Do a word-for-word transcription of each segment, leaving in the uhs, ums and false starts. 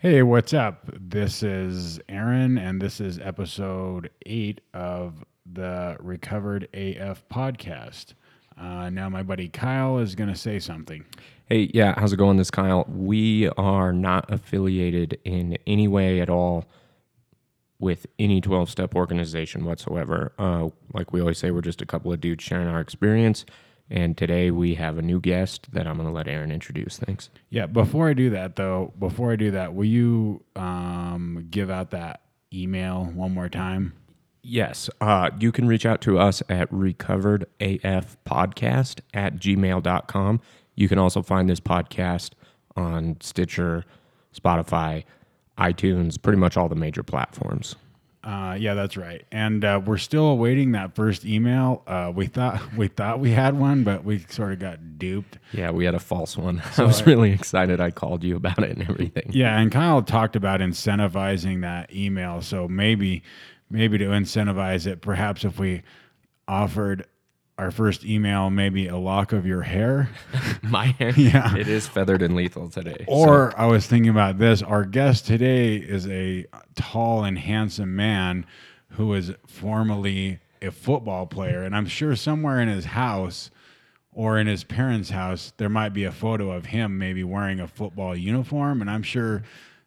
Hey, what's up? This is Aaron, and this is episode eight of the Recovered A F podcast. Uh, now my buddy Kyle is going to say something. Hey, yeah, how's it going? This is Kyle. We are not affiliated in any way at all with any twelve-step organization whatsoever. Uh, like we always say, we're just a couple of dudes sharing our experience. And today we have a new guest that I'm going to let Aaron introduce. Thanks. Yeah. Before I do that, though, before I do that, will you um, give out that email one more time? Yes. Uh, you can reach out to us at recovered a f podcast at gmail dot com. You can also find this podcast on Stitcher, Spotify, iTunes, pretty much all the major platforms. Uh, yeah, that's right. And uh, we're still awaiting that first email. Uh, we thought we thought we had one, but we sort of got duped. Yeah, we had a false one. So I was I, really excited. I called you about it and everything. Yeah, and Kyle talked about incentivizing that email. So maybe, maybe to incentivize it, perhaps if we offered our first email, maybe a lock of your hair. My hair? Yeah. It is feathered and lethal today. Or so. I was thinking about this. Our guest today is a tall and handsome man who was formerly a football player. And I'm sure somewhere in his house or in his parents' house, there might be a photo of him maybe wearing a football uniform. And I'm sure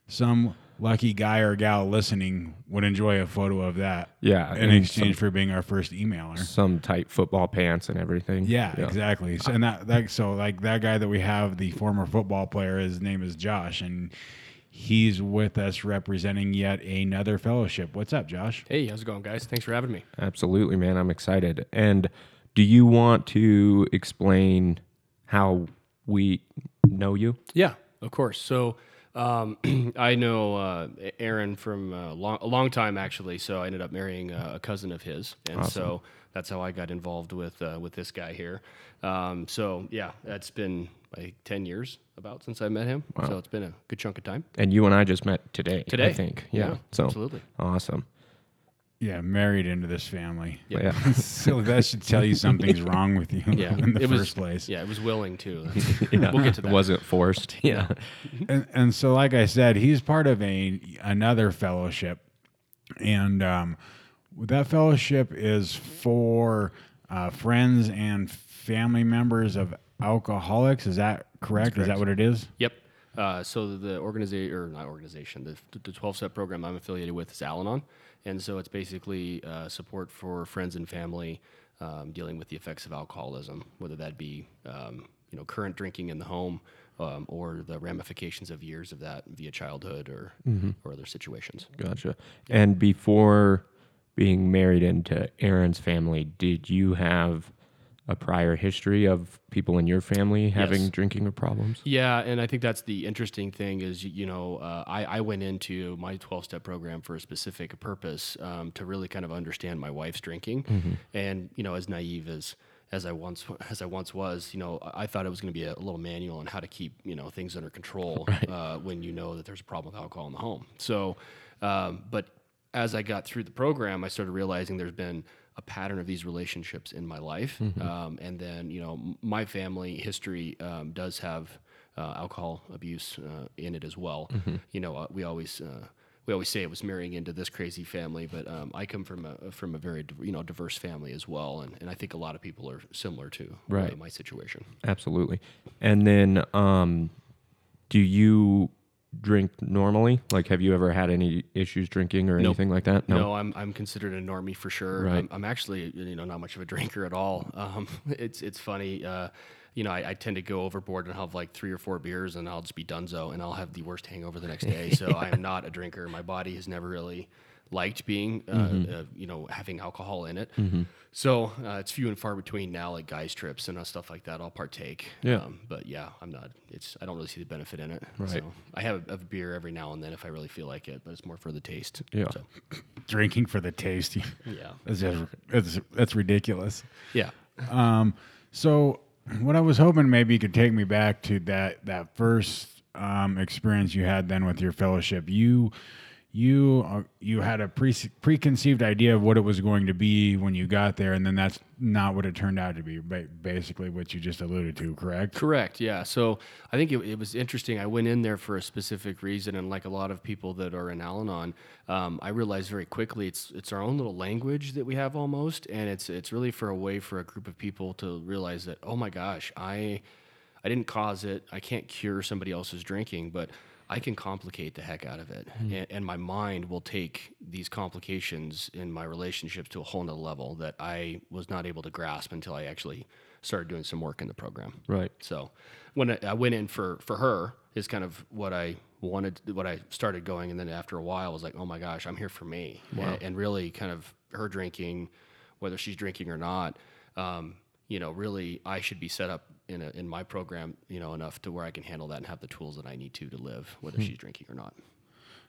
some lucky guy or gal listening would enjoy a photo of that. Yeah, in exchange some, for being our first emailer. Some tight football pants and everything. Yeah, yeah. Exactly. So, and that, that so like that guy that we have, the former football player, his name is Josh, and he's with us representing yet another fellowship. What's up, Josh? Hey, how's it going, guys? Thanks for having me. Absolutely, man. I'm excited. And do you want to explain how we know you? Yeah, of course. So. Um, I know uh, Aaron from uh, long, a long time, actually, so I ended up marrying uh, a cousin of his, and awesome. So that's how I got involved with uh, with this guy here. Um, so, yeah, that's been like ten years about since I met him, wow. So it's been a good chunk of time. And you and I just met today, today. I think. Yeah, yeah so, absolutely. Awesome. Yeah, married into this family. Yeah, yeah. So that should tell you something's wrong with you yeah. in the it first was, place. Yeah, it was willing too. Yeah. We'll get to that. It wasn't forced. Yeah, and, and so like I said, he's part of a another fellowship, and um, that fellowship is for uh, friends and family members of alcoholics. Is that correct? correct? Is that what it is? Yep. Uh, so the organization, or not organization, the the twelve-step program I'm affiliated with is Al-Anon. And so it's basically uh, support for friends and family um, dealing with the effects of alcoholism, whether that be um, you know current drinking in the home um, or the ramifications of years of that via childhood or mm-hmm. or other situations. Gotcha. Yeah. And before being married into Aaron's family, did you have a prior history of people in your family having yes. drinking or problems? Yeah, and I think that's the interesting thing is, you know, uh, I, I went into my twelve-step program for a specific purpose um, to really kind of understand my wife's drinking. Mm-hmm. And, you know, as naive as as I once as I once was, you know, I thought it was going to be a little manual on how to keep, you know, things under control right. uh, when you know that there's a problem with alcohol in the home. So, um, but as I got through the program, I started realizing there's been a pattern of these relationships in my life. Mm-hmm. Um, and then, you know, m- my family history um, does have uh, alcohol abuse uh, in it as well. Mm-hmm. You know, uh, we always uh, we always say it was marrying into this crazy family, but um, I come from a from a very, you know, diverse family as well. And, and I think a lot of people are similar to right. uh, my situation. Absolutely. And then um, do you drink normally? Like, have you ever had any issues drinking or nope. anything like that? No, no I'm I'm considered a normie for sure. Right. I'm, I'm actually, you know, not much of a drinker at all. Um, it's it's funny. Uh, you know, I, I tend to go overboard and have like three or four beers, and I'll just be dunzo, and I'll have the worst hangover the next day. So yeah. I am not a drinker. My body has never really liked being, uh, mm-hmm. uh, you know, having alcohol in it. Mm-hmm. So uh, it's few and far between now, like guys trips and stuff like that. I'll partake. Yeah. Um, but yeah, I'm not, it's, I don't really see the benefit in it. Right. So I have a, a beer every now and then if I really feel like it, but it's more for the taste. Yeah. So. Drinking for the taste. Yeah. That's, that's, that's ridiculous. Yeah. Um, so what I was hoping, maybe you could take me back to that, that first um, experience you had then with your fellowship. You, you are, you had a pre, preconceived idea of what it was going to be when you got there, and then that's not what it turned out to be, basically what you just alluded to, correct? Correct, yeah. So I think it, it was interesting. I went in there for a specific reason, and like a lot of people that are in Al-Anon, um, I realized very quickly it's it's our own little language that we have almost, and it's it's really for a way for a group of people to realize that, oh my gosh, I I didn't cause it. I can't cure somebody else's drinking, but I can complicate the heck out of it, mm. and, and my mind will take these complications in my relationships to a whole nother level that I was not able to grasp until I actually started doing some work in the program. Right. So when I, I went in for, for her is kind of what I wanted, what I started going, and then after a while I was like, oh my gosh, I'm here for me. Wow. And, and really kind of her drinking, whether she's drinking or not, um, you know, really I should be set up in a, in my program, you know, enough to where I can handle that and have the tools that I need to to live, whether mm. she's drinking or not.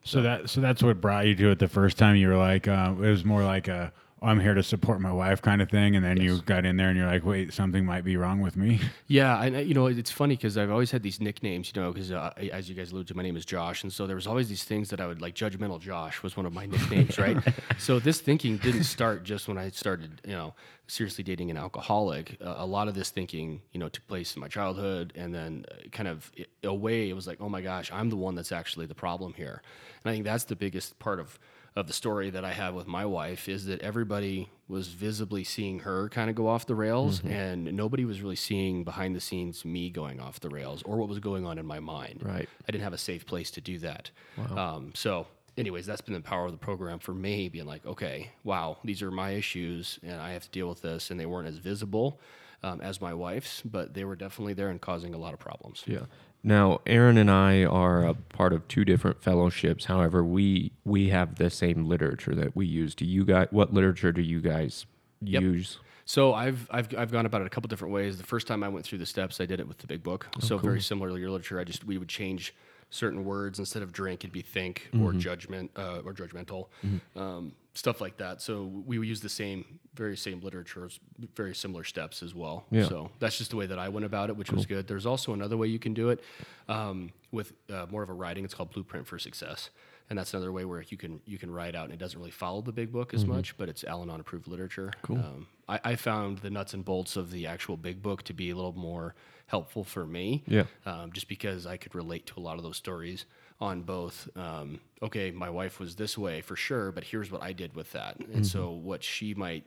So, so that so that's what brought you to it the first time. You were like, uh, it was more like a, oh, I'm here to support my wife kind of thing, and then yes. you got in there and you're like, wait, something might be wrong with me. Yeah, and you know, it's funny because I've always had these nicknames, you know, because uh, as you guys alluded to, my name is Josh, and so there was always these things that I would like. Judgmental Josh was one of my nicknames, right? So this thinking didn't start just when I started, you know, seriously dating an alcoholic. Uh, a lot of this thinking, you know, took place in my childhood, and then kind of it, away, it was like, oh my gosh, I'm the one that's actually the problem here. And I think that's the biggest part of of the story that I have with my wife, is that everybody was visibly seeing her kind of go off the rails, mm-hmm. and nobody was really seeing behind the scenes me going off the rails or what was going on in my mind. Right. I didn't have a safe place to do that. Wow. Um, so anyways, that's been the power of the program for me, being like, okay, wow, these are my issues and I have to deal with this. And they weren't as visible um, as my wife's, but they were definitely there and causing a lot of problems. Yeah. Now, Aaron and I are a part of two different fellowships. However, we we have the same literature that we use. Do you guys? What literature do you guys yep. use? So I've I've I've gone about it a couple different ways. The first time I went through the steps, I did it with the Big Book. Oh, so cool. Very similar to your literature. I just we would change certain words. Instead of drink, it'd be think, mm-hmm. or judgment uh, or judgmental, mm-hmm. um, stuff like that. So we would use the same, very same literature, very similar steps as well. Yeah. So that's just the way that I went about it, which cool. was good. There's also another way you can do it um, with uh, more of a writing. It's called Blueprint for Success. And that's another way where you can you can write out, and it doesn't really follow the Big Book as mm-hmm. much, but it's Al-Anon approved literature. Cool. Um, I, I found the nuts and bolts of the actual Big Book to be a little more helpful for me, yeah. um, just because I could relate to a lot of those stories on both. Um, okay, my wife was this way for sure, but here's what I did with that. And mm-hmm. so what she might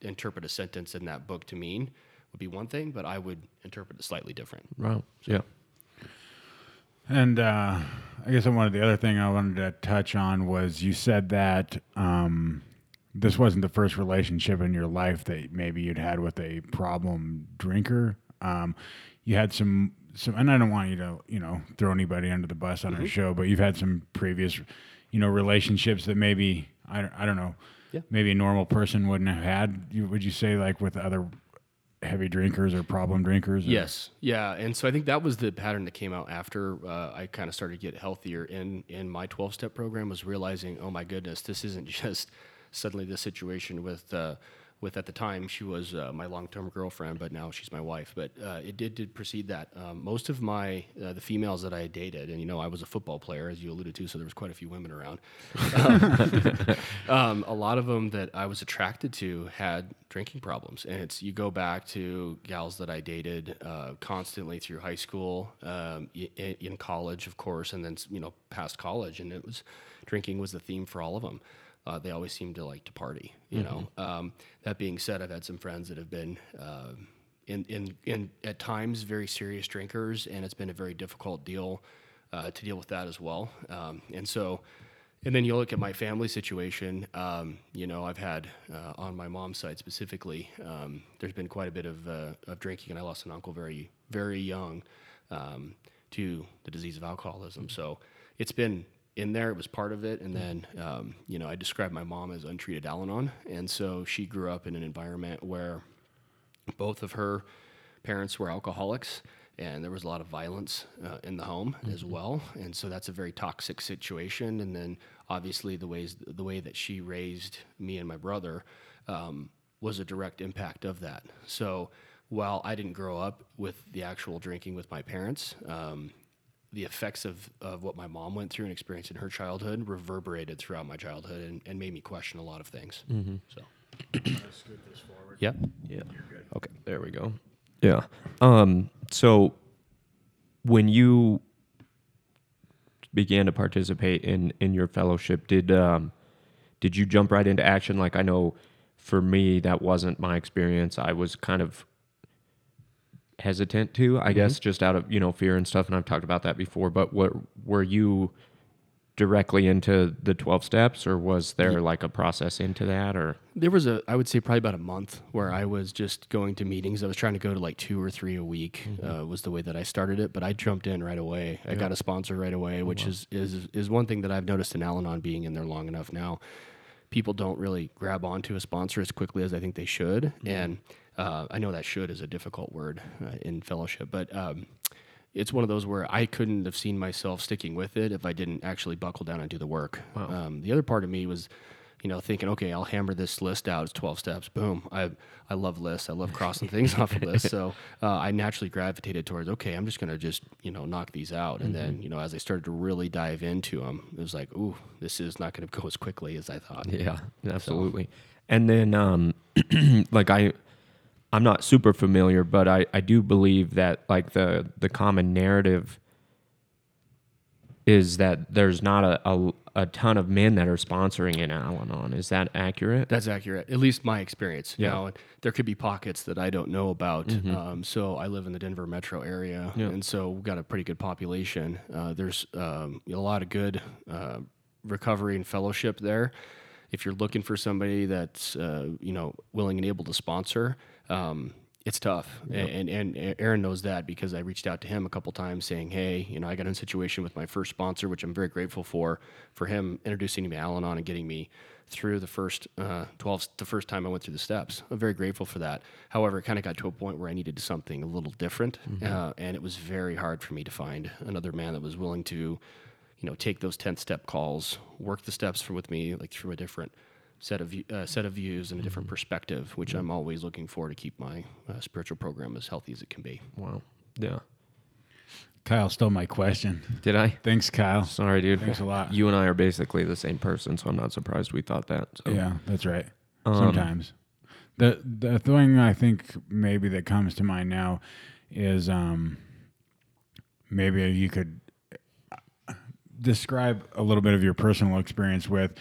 interpret a sentence in that book to mean would be one thing, but I would interpret it slightly different. Right. So. Yeah. And uh, I guess I wanted the other thing I wanted to touch on was you said that um, this wasn't the first relationship in your life that maybe you'd had with a problem drinker. Um, you had some, some, and I don't want you to, you know, throw anybody under the bus on mm-hmm. our show, but you've had some previous, you know, relationships that maybe, I don't, I don't know, yeah. maybe a normal person wouldn't have had. You, would you say like with other heavy drinkers or problem drinkers? Or? Yes. Yeah. And so I think that was the pattern that came out after uh, I kind of started to get healthier in, in my twelve-step program, was realizing, oh my goodness, this isn't just suddenly this situation with, uh, with at the time she was uh, my long-term girlfriend, but now she's my wife. But uh, it did, did precede that. Um, most of my, uh, the females that I dated, and you know, I was a football player, as you alluded to, so there was quite a few women around. Um, um, a lot of them that I was attracted to had drinking problems. And it's, you go back to gals that I dated uh, constantly through high school, um, in, in college, of course, and then, you know, past college. And it was, drinking was the theme for all of them. Uh, they always seem to like to party, you mm-hmm. know. Um, that being said, I've had some friends that have been uh, in, in, in at times very serious drinkers, and it's been a very difficult deal uh, to deal with that as well. Um, and so, and then you look at my family situation. Um, you know, I've had uh, on my mom's side specifically, um, there's been quite a bit of uh, of drinking, and I lost an uncle very, very young um, to the disease of alcoholism. Mm-hmm. So it's been in there, it was part of it. And then, um, you know, I describe my mom as untreated Al-Anon. And so she grew up in an environment where both of her parents were alcoholics, and there was a lot of violence uh, in the home mm-hmm. as well. And so that's a very toxic situation. And then obviously the ways, the way that she raised me and my brother um, was a direct impact of that. So while I didn't grow up with the actual drinking with my parents, um, the effects of, of what my mom went through and experienced in her childhood reverberated throughout my childhood and, and made me question a lot of things. Mm-hmm. So, I'm gonna scoot this forward. Yep. Yeah. You're good. Okay. There we go. Yeah. Um, so when you began to participate in, in your fellowship, did, um, did you jump right into action? Like, I know for me, that wasn't my experience. I was kind of hesitant to, I mm-hmm. guess, just out of, you know, fear and stuff. And I've talked about that before, but what were you directly into the twelve steps, or was there like a process into that? Or there was a, I would say probably about a month where I was just going to meetings. I was trying to go to like two or three a week, mm-hmm. uh, was the way that I started it, but I jumped in right away. I yeah. got a sponsor right away, oh, which wow. is, is, is one thing that I've noticed in Al-Anon being in there long enough now. People don't really grab onto a sponsor as quickly as I think they should. Mm-hmm. And Uh, I know that should is a difficult word uh, in fellowship, but um, it's one of those where I couldn't have seen myself sticking with it if I didn't actually buckle down and do the work. Wow. Um, the other part of me was, you know, thinking, okay, I'll hammer this list out. It's twelve steps. Boom. I I love lists. I love crossing things off a list. So uh, I naturally gravitated towards, okay, I'm just going to just, you know, knock these out. And mm-hmm. then, you know, as I started to really dive into them, it was like, ooh, this is not going to go as quickly as I thought. Yeah, absolutely. So, and then, um, like I... I'm not super familiar, but I, I do believe that like the, the common narrative is that there's not a, a, a ton of men that are sponsoring in Al-Anon. Is that accurate? That's accurate, at least my experience. Yeah. You know, and there could be pockets that I don't know about. Mm-hmm. Um, so I live in the Denver metro area, yeah. and so we've got a pretty good population. Uh, there's um, a lot of good uh, recovery and fellowship there. If you're looking for somebody that's uh, you know, willing and able to sponsor, um, it's tough. Yep. And, and and Aaron knows that because I reached out to him a couple times saying, hey, you know, I got in a situation with my first sponsor, which I'm very grateful for, for him introducing me to Al-Anon and getting me through the first uh, twelve, the first time I went through the steps. I'm very grateful for that. However, it kind of got to a point where I needed something a little different, mm-hmm. uh, and it was very hard for me to find another man that was willing to, you know, take those ten step calls, work the steps for, with me, like through a different set of uh, set of views and a different perspective, which I'm always looking for to keep my uh, spiritual program as healthy as it can be. Wow. Yeah. Kyle stole my question. Did I? Thanks, Kyle. Sorry, dude. Thanks a lot. You and I are basically the same person, so I'm not surprised we thought that. So. Yeah, that's right. Um, Sometimes. The, the thing I think maybe that comes to mind now is um, maybe you could describe a little bit of your personal experience with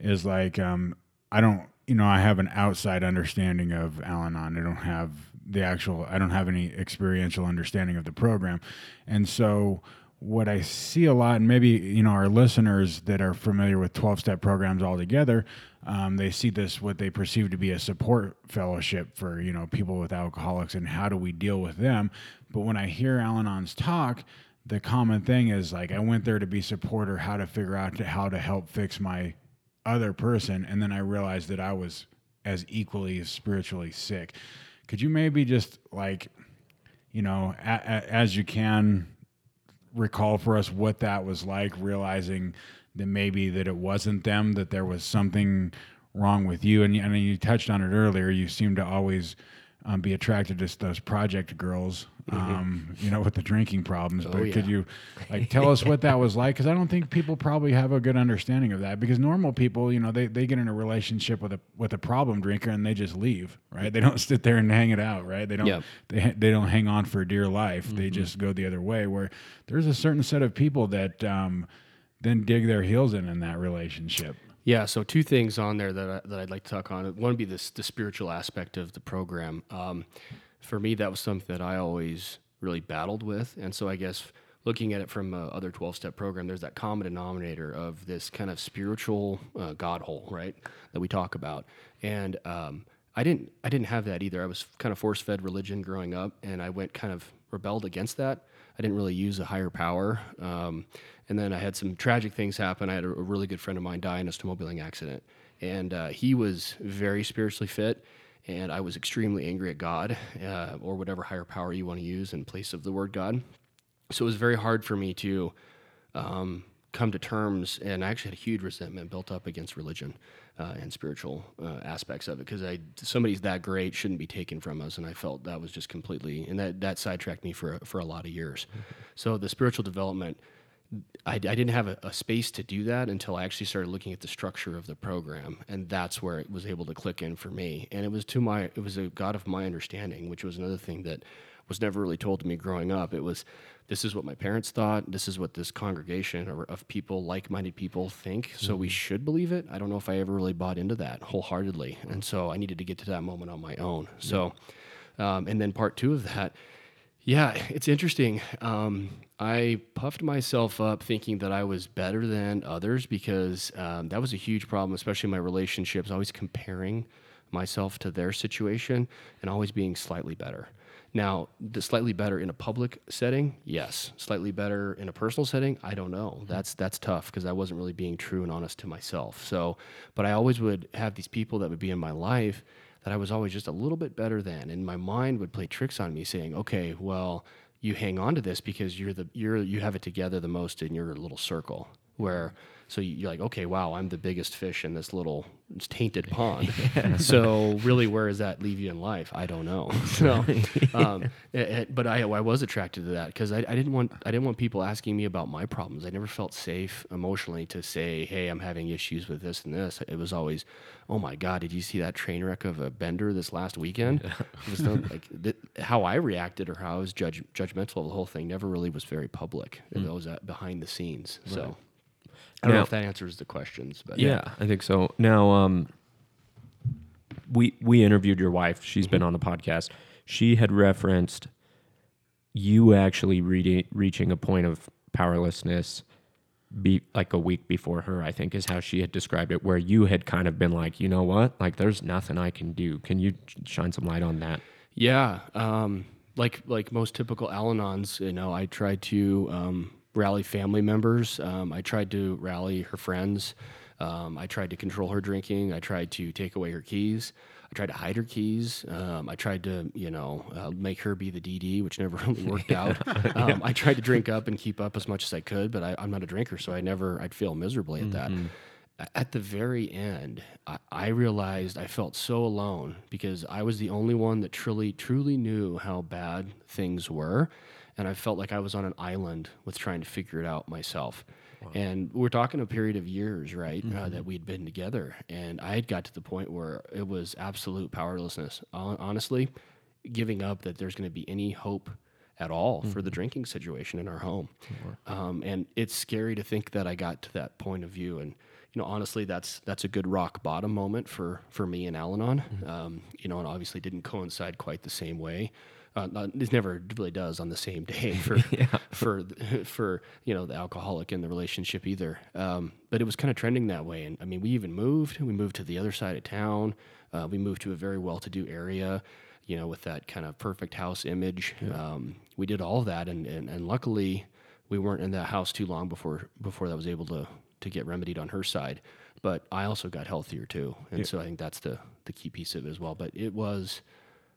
is like, um, I don't, you know, I have an outside understanding of Al-Anon. I don't have the actual, I don't have any experiential understanding of the program. And so what I see a lot, and maybe, you know, our listeners that are familiar with twelve-step programs altogether, um, they see this, what they perceive to be a support fellowship for, you know, people with alcoholics and how do we deal with them. But when I hear Al-Anon's talk, the common thing is like, I went there to be support or how to figure out to, how to help fix my other person. And then I realized that I was as equally spiritually sick. Could you maybe just like, you know, a, a, as you can recall for us what that was like, realizing that maybe that it wasn't them, that there was something wrong with you. And I mean, you touched on it earlier. You seem to always um, be attracted to those project girls, um, you know, with the drinking problems. Oh, but yeah. Could you like tell us what that was like? Because I don't think people probably have a good understanding of that. Because normal people, you know, they, they get in a relationship with a with a problem drinker and they just leave, right? They don't sit there and hang it out, right? They don't yep. they they don't hang on for dear life. Mm-hmm. They just go the other way. Where there's a certain set of people that um, then dig their heels in in that relationship. Yeah, so two things on there that I, that I'd like to talk on. One would be this the spiritual aspect of the program. Um, for me, that was something that I always really battled with, and so I guess looking at it from a other twelve-step program, there's that common denominator of this kind of spiritual uh, God hole, right, that we talk about. And um, I didn't, I didn't have that either. I was kind of force-fed religion growing up, and I went kind of rebelled against that. I didn't really use a higher power. Um, and then I had some tragic things happen. I had a, a really good friend of mine die in a snowmobiling accident. And uh, he was very spiritually fit, and I was extremely angry at God uh, or whatever higher power you want to use in place of the word God. So it was very hard for me to um, come to terms, and I actually had a huge resentment built up against religion uh, and spiritual uh, aspects of it, because I somebody's that great shouldn't be taken from us, and I felt that was just completely, and that, that sidetracked me for for a lot of years. Mm-hmm. So the spiritual development, I, I didn't have a, a space to do that until I actually started looking at the structure of the program, and that's where it was able to click in for me. And it was to my, it was a God of my understanding, which was another thing that was never really told to me growing up. It was, this is what my parents thought, this is what this congregation or of people, like-minded people think, mm-hmm. so we should believe it. I don't know if I ever really bought into that wholeheartedly, and so I needed to get to that moment on my own. Yeah. So, um, and then part two of that, yeah, it's interesting. Um, I puffed myself up thinking that I was better than others, because um, that was a huge problem, especially in my relationships, always comparing myself to their situation and always being slightly better. Now, the slightly better in a public setting, yes. Slightly better in a personal setting, I don't know. That's that's tough, because I wasn't really being true and honest to myself. So, but I always would have these people that would be in my life that I was always just a little bit better than, and my mind would play tricks on me, saying, "Okay, well, you hang on to this because you're the you're you have it together the most in your little circle." Where so you're like, okay, wow, I'm the biggest fish in this little tainted pond. Yeah. So really, where does that leave you in life? I don't know. So, um, it, it, but I, I was attracted to that, because I, I didn't want I didn't want people asking me about my problems. I never felt safe emotionally to say, hey, I'm having issues with this and this. It was always, oh my God, did you see that train wreck of a bender this last weekend? It was not, like th- how I reacted or how I was judge, judgmental of the whole thing never really was very public. Mm. It was uh, behind the scenes. Right. So. I don't now, know if that answers the questions, but yeah, yeah. I think so. Now, um, we we interviewed your wife. She's mm-hmm. been on the podcast. She had referenced you actually re- reaching a point of powerlessness, be, like a week before her, I think, is how she had described it, where you had kind of been like, you know what, like there's nothing I can do. Can you shine some light on that? Yeah, um, like like most typical Al-Anons, you know, I tried to. Um, rally family members. Um, I tried to rally her friends. Um, I tried to control her drinking. I tried to take away her keys. I tried to hide her keys. Um, I tried to, you know, uh, make her be the D D, which never really worked yeah. out. Um, yeah. I tried to drink up and keep up as much as I could, but I, I'm not a drinker, so I never, I'd fail miserably at mm-hmm. that. At the very end, I, I realized I felt so alone, because I was the only one that truly, truly knew how bad things were. And I felt like I was on an island with trying to figure it out myself. Wow. And we're talking a period of years, right, mm-hmm. uh, that we'd been together. And I had got to the point where it was absolute powerlessness. Honestly, giving up that there's going to be any hope at all mm-hmm. for the drinking situation in our home. Mm-hmm. Um, and it's scary to think that I got to that point of view. And, you know, honestly, that's that's a good rock bottom moment for, for me and Al-Anon. Mm-hmm. Um, you know, and obviously didn't coincide quite the same way. Uh, it never really does on the same day for yeah. for for you know the alcoholic in the relationship either. Um, but it was kind of trending that way, and I mean, we even moved. We moved to the other side of town. Uh, we moved to a very well-to-do area, you know, with that kind of perfect house image. Yeah. Um, we did all that, and, and and luckily, we weren't in that house too long before before that was able to to get remedied on her side. But I also got healthier too, and yeah. so I think that's the the key piece of it as well. But it was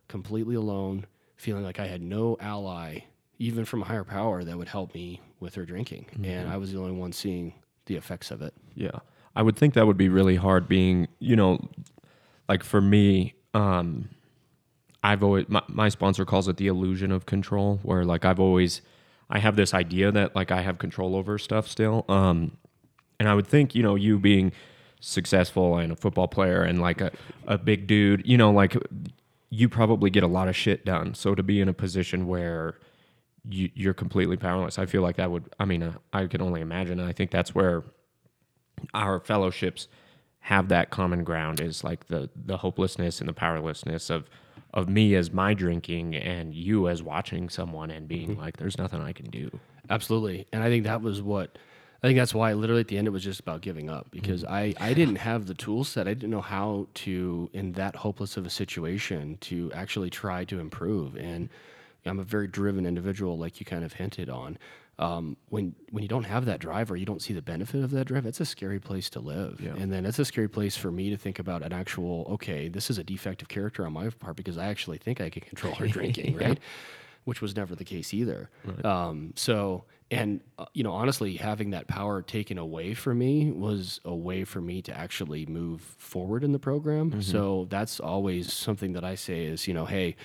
completely alone, feeling like I had no ally, even from a higher power, that would help me with her drinking. Mm-hmm. And I was the only one seeing the effects of it. Yeah. I would think that would be really hard being, you know, like for me, um, I've always, my, my sponsor calls it the illusion of control, where like I've always, I have this idea that like I have control over stuff still. Um, and I would think, you know, you being successful and a football player and like a, a big dude, you know, like you probably get a lot of shit done. So to be in a position where you, you're completely powerless, I feel like that would, I mean, uh, I can only imagine. And I think that's where our fellowships have that common ground, is like the, the hopelessness and the powerlessness of, of me as my drinking and you as watching someone and being mm-hmm. like, there's nothing I can do. Absolutely. And I think that was what, I think that's why literally at the end it was just about giving up, because mm-hmm. I, I didn't have the tool set. I didn't know how to, in that hopeless of a situation, to actually try to improve. And I'm a very driven individual, like you kind of hinted on. Um, when when you don't have that drive, or you don't see the benefit of that drive, that's a scary place to live. Yeah. And then it's a scary place for me to think about an actual, okay, this is a defect of character on my part, because I actually think I can control her drinking, right? which was never the case either. Right. Um, so, and, uh, you know, honestly, having that power taken away from me was a way for me to actually move forward in the program. Mm-hmm. So that's always something that I say is, you know, hey,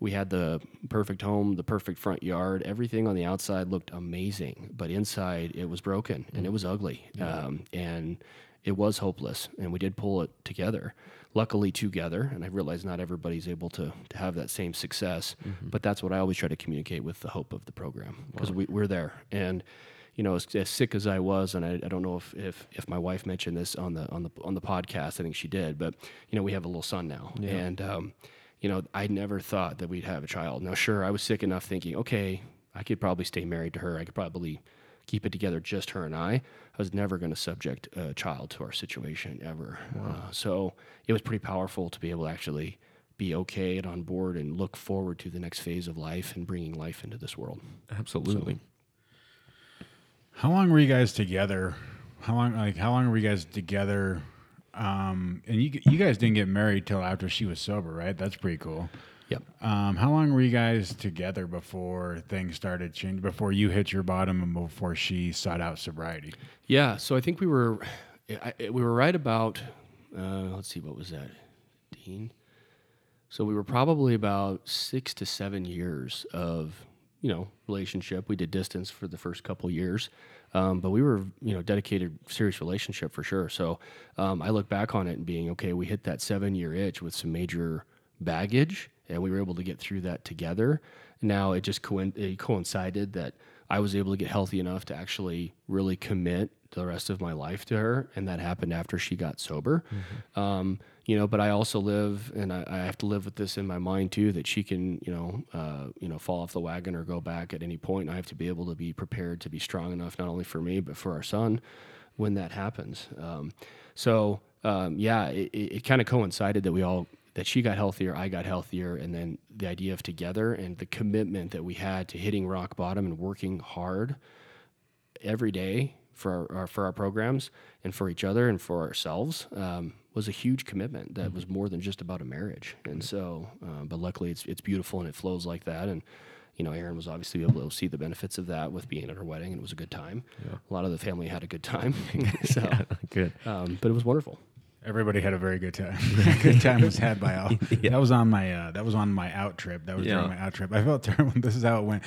we had the perfect home, the perfect front yard. Everything on the outside looked amazing, but inside it was broken and it was ugly. Yeah. Um, and it was hopeless, and we did pull it together. Luckily together, and I realize not everybody's able to, to have that same success, mm-hmm. but that's what I always try to communicate with the hope of the program, because wow. we, we're there. And you know, as, as sick as I was, and I, I don't know if, if, if my wife mentioned this on the on the on the podcast, I think she did, but you know, we have a little son now, yeah. and um, you know, I never thought that we'd have a child. Now, sure, I was sick enough thinking, okay, I could probably stay married to her. I could probably keep it together, just her and I. I was never going to subject a child to our situation ever. Wow. Uh, so it was pretty powerful to be able to actually be okay and on board and look forward to the next phase of life and bringing life into this world. Absolutely. So, how long were you guys together? How long? Like how long were you guys together? Um, and you you guys didn't get married till after she was sober, right? That's pretty cool. Yep. Um, how long were you guys together before things started changing, before you hit your bottom and before she sought out sobriety? Yeah. So I think we were, I, we were right about, uh, let's see, what was that? fifteen So we were probably about six to seven years of, you know, relationship. We did distance for the first couple years. Um, but we were, you know, dedicated, serious relationship for sure. So, um, I look back on it and being, okay, we hit that seven year itch with some major baggage. And we were able to get through that together. Now, it just co- it coincided that I was able to get healthy enough to actually really commit the rest of my life to her, and that happened after she got sober. Mm-hmm. Um, you know, but I also live, and I, I have to live with this in my mind too, that she can, you know, uh, you know, fall off the wagon or go back at any point. And I have to be able to be prepared to be strong enough, not only for me but for our son, when that happens. Um, so, um, yeah, it, it kind of coincided that we all. that she got healthier, I got healthier, and then the idea of together and the commitment that we had to hitting rock bottom and working hard every day for our, our for our programs and for each other and for ourselves um, was a huge commitment that was more than just about a marriage. And so, um, but luckily it's it's beautiful and it flows like that. And you know, Erin was obviously able to see the benefits of that with being at her wedding, and it was a good time. Yeah. A lot of the family had a good time. so, yeah, good. Um, but it was wonderful. Everybody had a very good time. Good time was had by all. Yeah. That was on my uh, that was on my out trip. That was yeah. during my out trip. I felt terrible. This is how it went.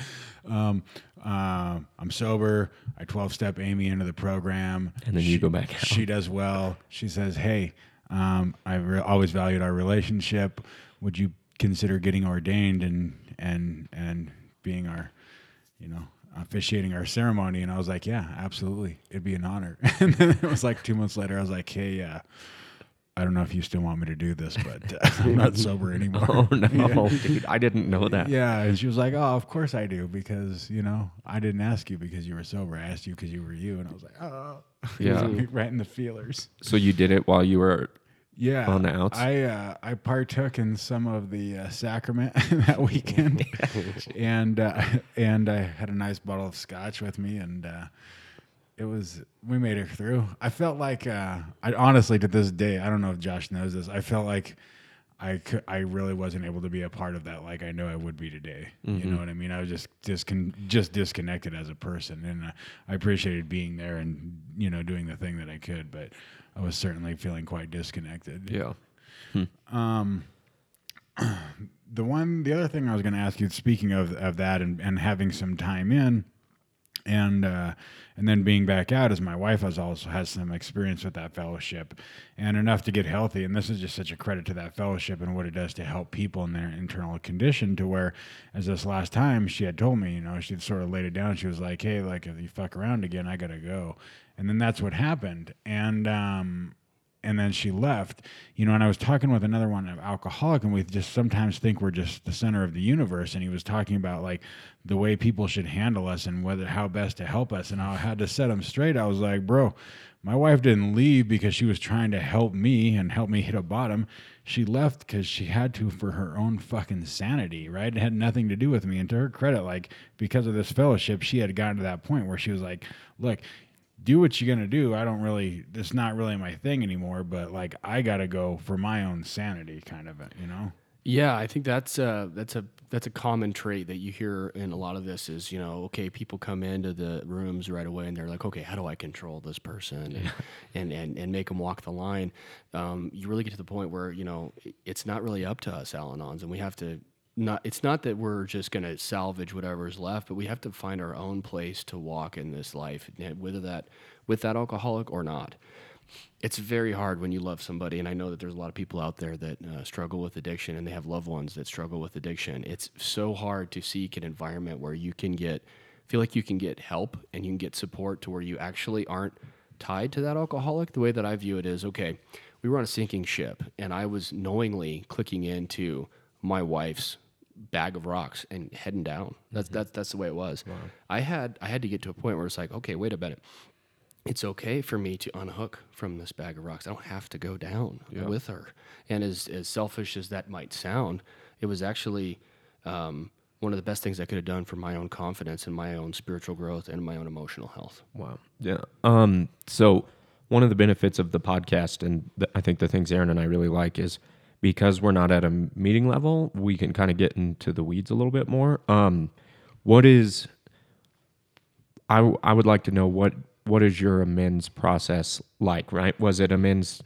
Um, uh, I'm sober. I twelve-step Amy into the program. And then she, you go back out. She does well. She says, hey, um, I re- always valued our relationship. Would you consider getting ordained and and and being our, you know, officiating our ceremony? And I was like, yeah, absolutely. It'd be an honor. And then it was like two months later, I was like, hey, yeah. Uh, I don't know if you still want me to do this, but uh, I'm not sober anymore. Oh, no, yeah. Dude, I didn't know that. Yeah, and she was like, oh, of course I do, because, you know, I didn't ask you because you were sober. I asked you because you were you, and I was like, oh. Yeah. Right in the feelers. So you did it while you were yeah, on the outs? I, uh, I partook in some of the uh, sacrament that weekend, and, uh, and I had a nice bottle of scotch with me, and... Uh, It was, we made it through. I felt like, uh, I honestly, to this day, I don't know if Josh knows this, I felt like I, could, I really wasn't able to be a part of that like I know I would be today. Mm-hmm. You know what I mean? I was just discon- just disconnected as a person, and uh, I appreciated being there and, you know, doing the thing that I could, but I was certainly feeling quite disconnected. Yeah. Hmm. Um. The one, the other thing I was going to ask you, speaking of, of that and, and having some time in, And uh, and then being back out, as my wife has also has some experience with that fellowship and enough to get healthy. And this is just such a credit to that fellowship and what it does to help people in their internal condition, to where, as this last time, she had told me, you know, she'd sort of laid it down. She was like, hey, like, if you fuck around again, I got to go. And then that's what happened. And um, and then she left, you know, and I was talking with another one, an alcoholic, and we just sometimes think we're just the center of the universe. And he was talking about, like, the way people should handle us and whether how best to help us. And I had to set him straight. I was like, bro, my wife didn't leave because she was trying to help me and help me hit a bottom. She left because she had to for her own fucking sanity, right? It had nothing to do with me. And to her credit, like, because of this fellowship, she had gotten to that point where she was like, look, do what you're going to do. I don't really, it's not really my thing anymore, but, like, I got to go for my own sanity, kind of, you know? Yeah, I think that's uh that's a that's a common trait that you hear in a lot of this is, you know, okay, people come into the rooms right away and they're like, okay, how do I control this person and and, and, and make them walk the line? Um, you really get to the point where, you know, it's not really up to us Al-Anons, and we have to not, it's not that we're just going to salvage whatever's left, but we have to find our own place to walk in this life, whether that, with that alcoholic or not. It's very hard when you love somebody, and I know that there's a lot of people out there that uh, struggle with addiction, and they have loved ones that struggle with addiction. It's so hard to seek an environment where you can get, feel like you can get help and you can get support to where you actually aren't tied to that alcoholic. The way that I view it is, okay, we were on a sinking ship, and I was knowingly clicking into my wife's bag of rocks and heading down. That's, mm-hmm. that's, that's the way it was. Wow. I had, I had to get to a point where it's like, okay, wait a minute. It's okay for me to unhook from this bag of rocks. I don't have to go down yeah. with her. And as as selfish as that might sound, it was actually um, one of the best things I could have done for my own confidence and my own spiritual growth and my own emotional health. Wow. Yeah. Um, so one of the benefits of the podcast, and th- I think the things Aaron and I really like, is because we're not at a meeting level, we can kind of get into the weeds a little bit more. Um, what is... I, w- I would like to know what... What is your amends process like, right? Was it amends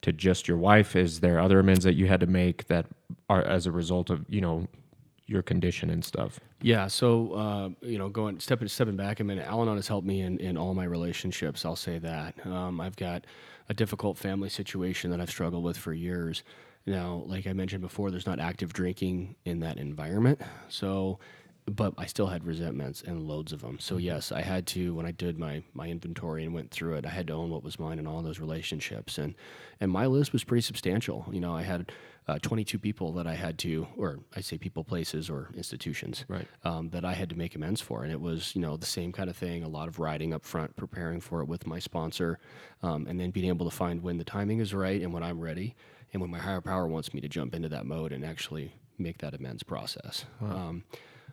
to just your wife? Is there other amends that you had to make that are as a result of, you know, your condition and stuff? Yeah, so, uh, you know, going stepping, stepping back a minute, Al-Anon has helped me in, in all my relationships, I'll say that. Um, I've got a difficult family situation that I've struggled with for years. Now, like I mentioned before, there's not active drinking in that environment, so... But I still had resentments and loads of them. So yes, I had to, when I did my, my inventory and went through it, I had to own what was mine in all those relationships. And and my list was pretty substantial. You know, I had uh, twenty-two people that I had to, or I say people, places, or institutions, right. um, that I had to make amends for. And it was, you know, the same kind of thing, a lot of writing up front, preparing for it with my sponsor, um, and then being able to find when the timing is right and when I'm ready and when my higher power wants me to jump into that mode and actually make that amends process. Wow. Um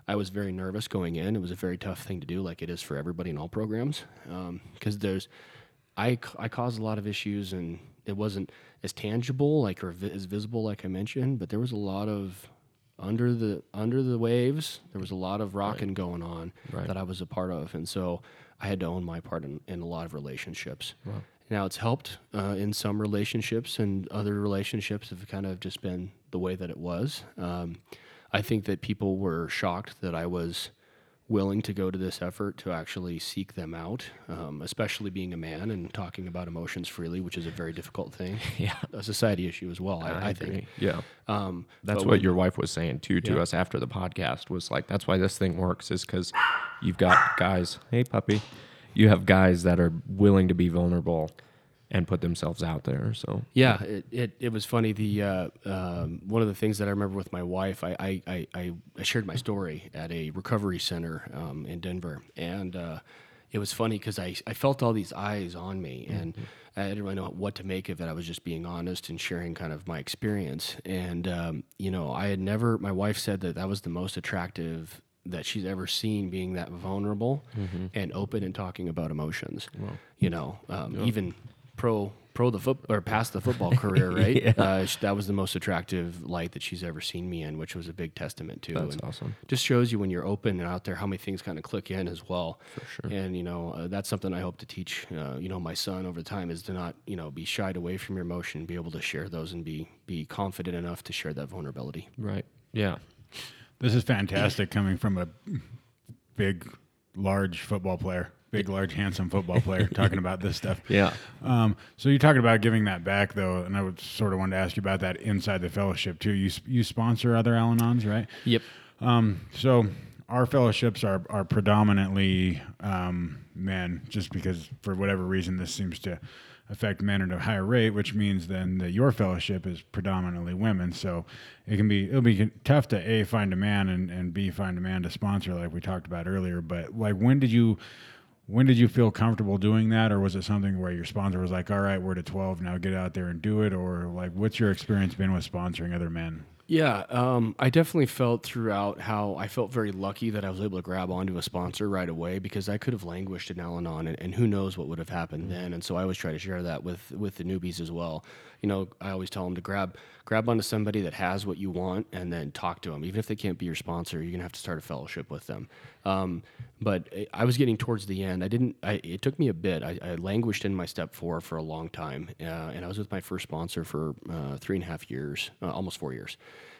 I was very nervous going in. It was a very tough thing to do, like it is for everybody in all programs, because um, there's, I, I caused a lot of issues, and it wasn't as tangible, like or vi- as visible, like I mentioned. But there was a lot of under the under the waves. There was a lot of rocking right. going on right. that I was a part of, and so I had to own my part in, in a lot of relationships. Wow. Now it's helped uh, in some relationships, and other relationships have kind of just been the way that it was. Um, I think that people were shocked that I was willing to go to this effort to actually seek them out, um, especially being a man and talking about emotions freely, which is a very difficult thing. Yeah, a society issue as well, I, I, I think. Yeah, um, that's what when, your wife was saying too to yeah. us after the podcast. Was like, that's why this thing works, is because you've got guys. Hey, puppy, you have guys that are willing to be vulnerable and put themselves out there. So yeah, it it, it was funny. The uh, um, one of the things that I remember with my wife, I I, I, I shared my story at a recovery center um, in Denver, and uh, it was funny because I, I felt all these eyes on me, and mm-hmm. I didn't really know what to make of it. I was just being honest and sharing kind of my experience, and um, you know, I had never. My wife said that that was the most attractive that she's ever seen, being that vulnerable mm-hmm. and open and talking about emotions. Wow. You know, um, yeah. even. Pro, pro the foot or past the football career, right? yeah. uh, sh- that was the most attractive light that she's ever seen me in, which was a big testament to. That's and awesome. Just shows you when you're open and out there how many things kind of click in as well. For sure. And you know uh, that's something I hope to teach. Uh, you know my son over time is to not you know be shied away from your emotion, be able to share those, and be be confident enough to share that vulnerability. Right. Yeah. This is fantastic coming from a big, large football player. Big, large, handsome football player talking about this stuff. Yeah. Um, so you're talking about giving that back, though, and I would sort of wanted to ask you about that inside the fellowship, too. You you sponsor other Al-Anons, right? Yep. Um, so our fellowships are, are predominantly um, men, just because for whatever reason this seems to affect men at a higher rate, which means then that your fellowship is predominantly women. So it can be, it'll be tough to A, find a man, and, and B, find a man to sponsor, like we talked about earlier. But like, when did you... When did you feel comfortable doing that, or was it something where your sponsor was like, all right, we're to twelve, now get out there and do it? Or like, what's your experience been with sponsoring other men? Yeah, um, I definitely felt throughout how I felt very lucky that I was able to grab onto a sponsor right away, because I could have languished in Al-Anon, and, and who knows what would have happened mm-hmm. then. And so I always try to share that with, with the newbies as well. You know, I always tell them to grab grab onto somebody that has what you want, and then talk to them. Even if they can't be your sponsor, you're gonna have to start a fellowship with them. Um, but I was getting towards the end. I didn't. I, it took me a bit. I, I languished in my step four for a long time, uh, and I was with my first sponsor for uh, three and a half years, uh, almost four years.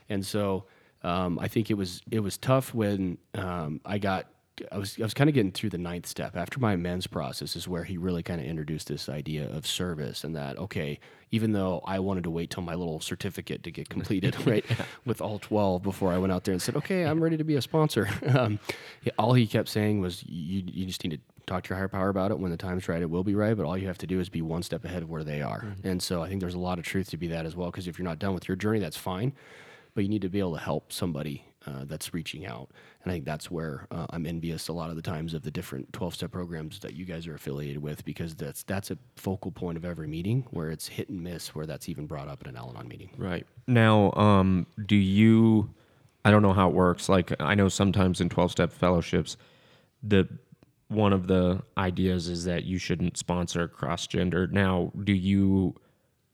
And so um, I think it was it was tough when um, I got I was I was kind of getting through the ninth step. After my amends process is where he really kind of introduced this idea of service, and that, okay, even though I wanted to wait till my little certificate to get completed, right, yeah. with all twelve before I went out there and said, okay, I'm ready to be a sponsor. Um, all he kept saying was, you you just need to talk to your higher power about it. When the time's right, it will be right, but all you have to do is be one step ahead of where they are. Mm-hmm. And so I think there's a lot of truth to be that as well, because if you're not done with your journey, that's fine, but you need to be able to help somebody Uh, that's reaching out. And I think that's where uh, I'm envious a lot of the times of the different twelve-step programs that you guys are affiliated with, because that's that's a focal point of every meeting, where it's hit and miss where that's even brought up in an Al-Anon meeting. Right. Now, um, do you... I don't know how it works. Like, I know sometimes in twelve-step fellowships, the one of the ideas is that you shouldn't sponsor cross-gender. Now, do you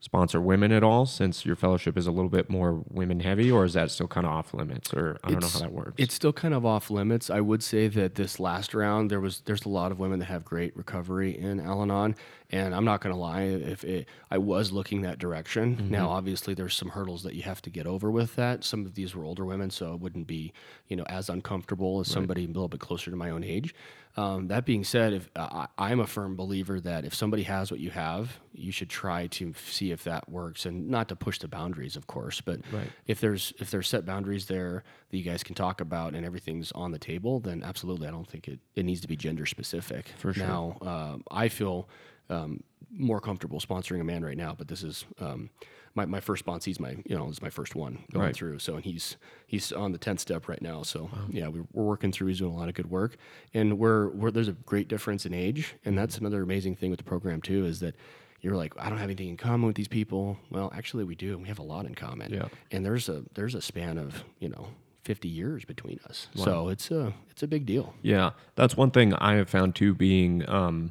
sponsor women at all, since your fellowship is a little bit more women heavy, or is that still kind of off limits, or I don't it's, know how that works? It's still kind of off limits. I would say that this last round, there was there's a lot of women that have great recovery in Al-Anon, and I'm not going to lie, if it, I was looking that direction. Mm-hmm. Now, obviously, there's some hurdles that you have to get over with that. Some of these were older women, so it wouldn't be, you know, as uncomfortable as right. somebody a little bit closer to my own age. Um, that being said, if uh, I'm a firm believer that if somebody has what you have, you should try to see if that works, and not to push the boundaries, of course, but right. if there's if there's set boundaries there that you guys can talk about and everything's on the table, then absolutely, I don't think it, it needs to be gender specific. For sure. Now, um, I feel um, more comfortable sponsoring a man right now, but this is um, my my first sponsor. He's my you know it's my first one going right. through. So and he's he's on the tenth step right now. So wow. yeah, we're, we're working through. He's doing a lot of good work, and we're we're there's a great difference in age, and that's another amazing thing with the program too, is that you're like, I don't have anything in common with these people. Well, actually, we do. We have a lot in common. Yeah. And there's a there's a span of you know fifty years between us. Wow. So it's a it's a big deal. Yeah, that's one thing I have found too, being um,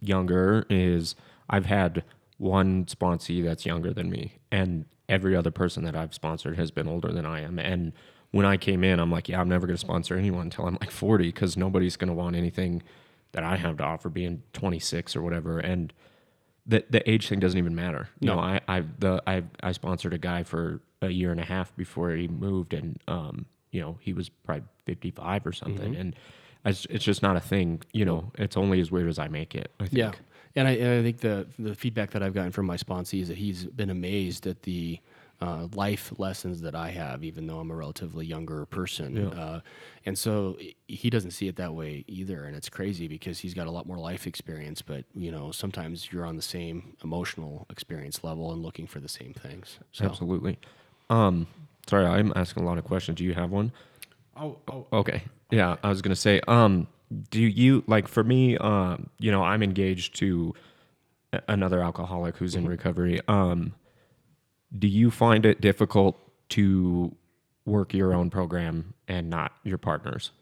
younger, is I've had one sponsee that's younger than me, and every other person that I've sponsored has been older than I am. And when I came in, I'm like, yeah, I'm never going to sponsor anyone until I'm like forty, because nobody's going to want anything that I have to offer being twenty-six or whatever. And The the age thing doesn't even matter. No. You know, I I the I I sponsored a guy for a year and a half before he moved, and um you know he was probably fifty-five or something, mm-hmm. and I, it's just not a thing. You know, it's only as weird as I make it, I think. Yeah, and I and I think the the feedback that I've gotten from my sponsee is that he's been amazed at the Uh, life lessons that I have, even though I'm a relatively younger person. Yeah. Uh, and so he doesn't see it that way either. And it's crazy because he's got a lot more life experience, but you know, sometimes you're on the same emotional experience level and looking for the same things. So. Absolutely. Um, sorry, I'm asking a lot of questions. Do you have one? Oh, oh okay. Yeah. I was going to say, um, do you like, for me, um, you know, I'm engaged to another alcoholic who's mm-hmm. in recovery. Um, Do you find it difficult to work your own program and not your partner's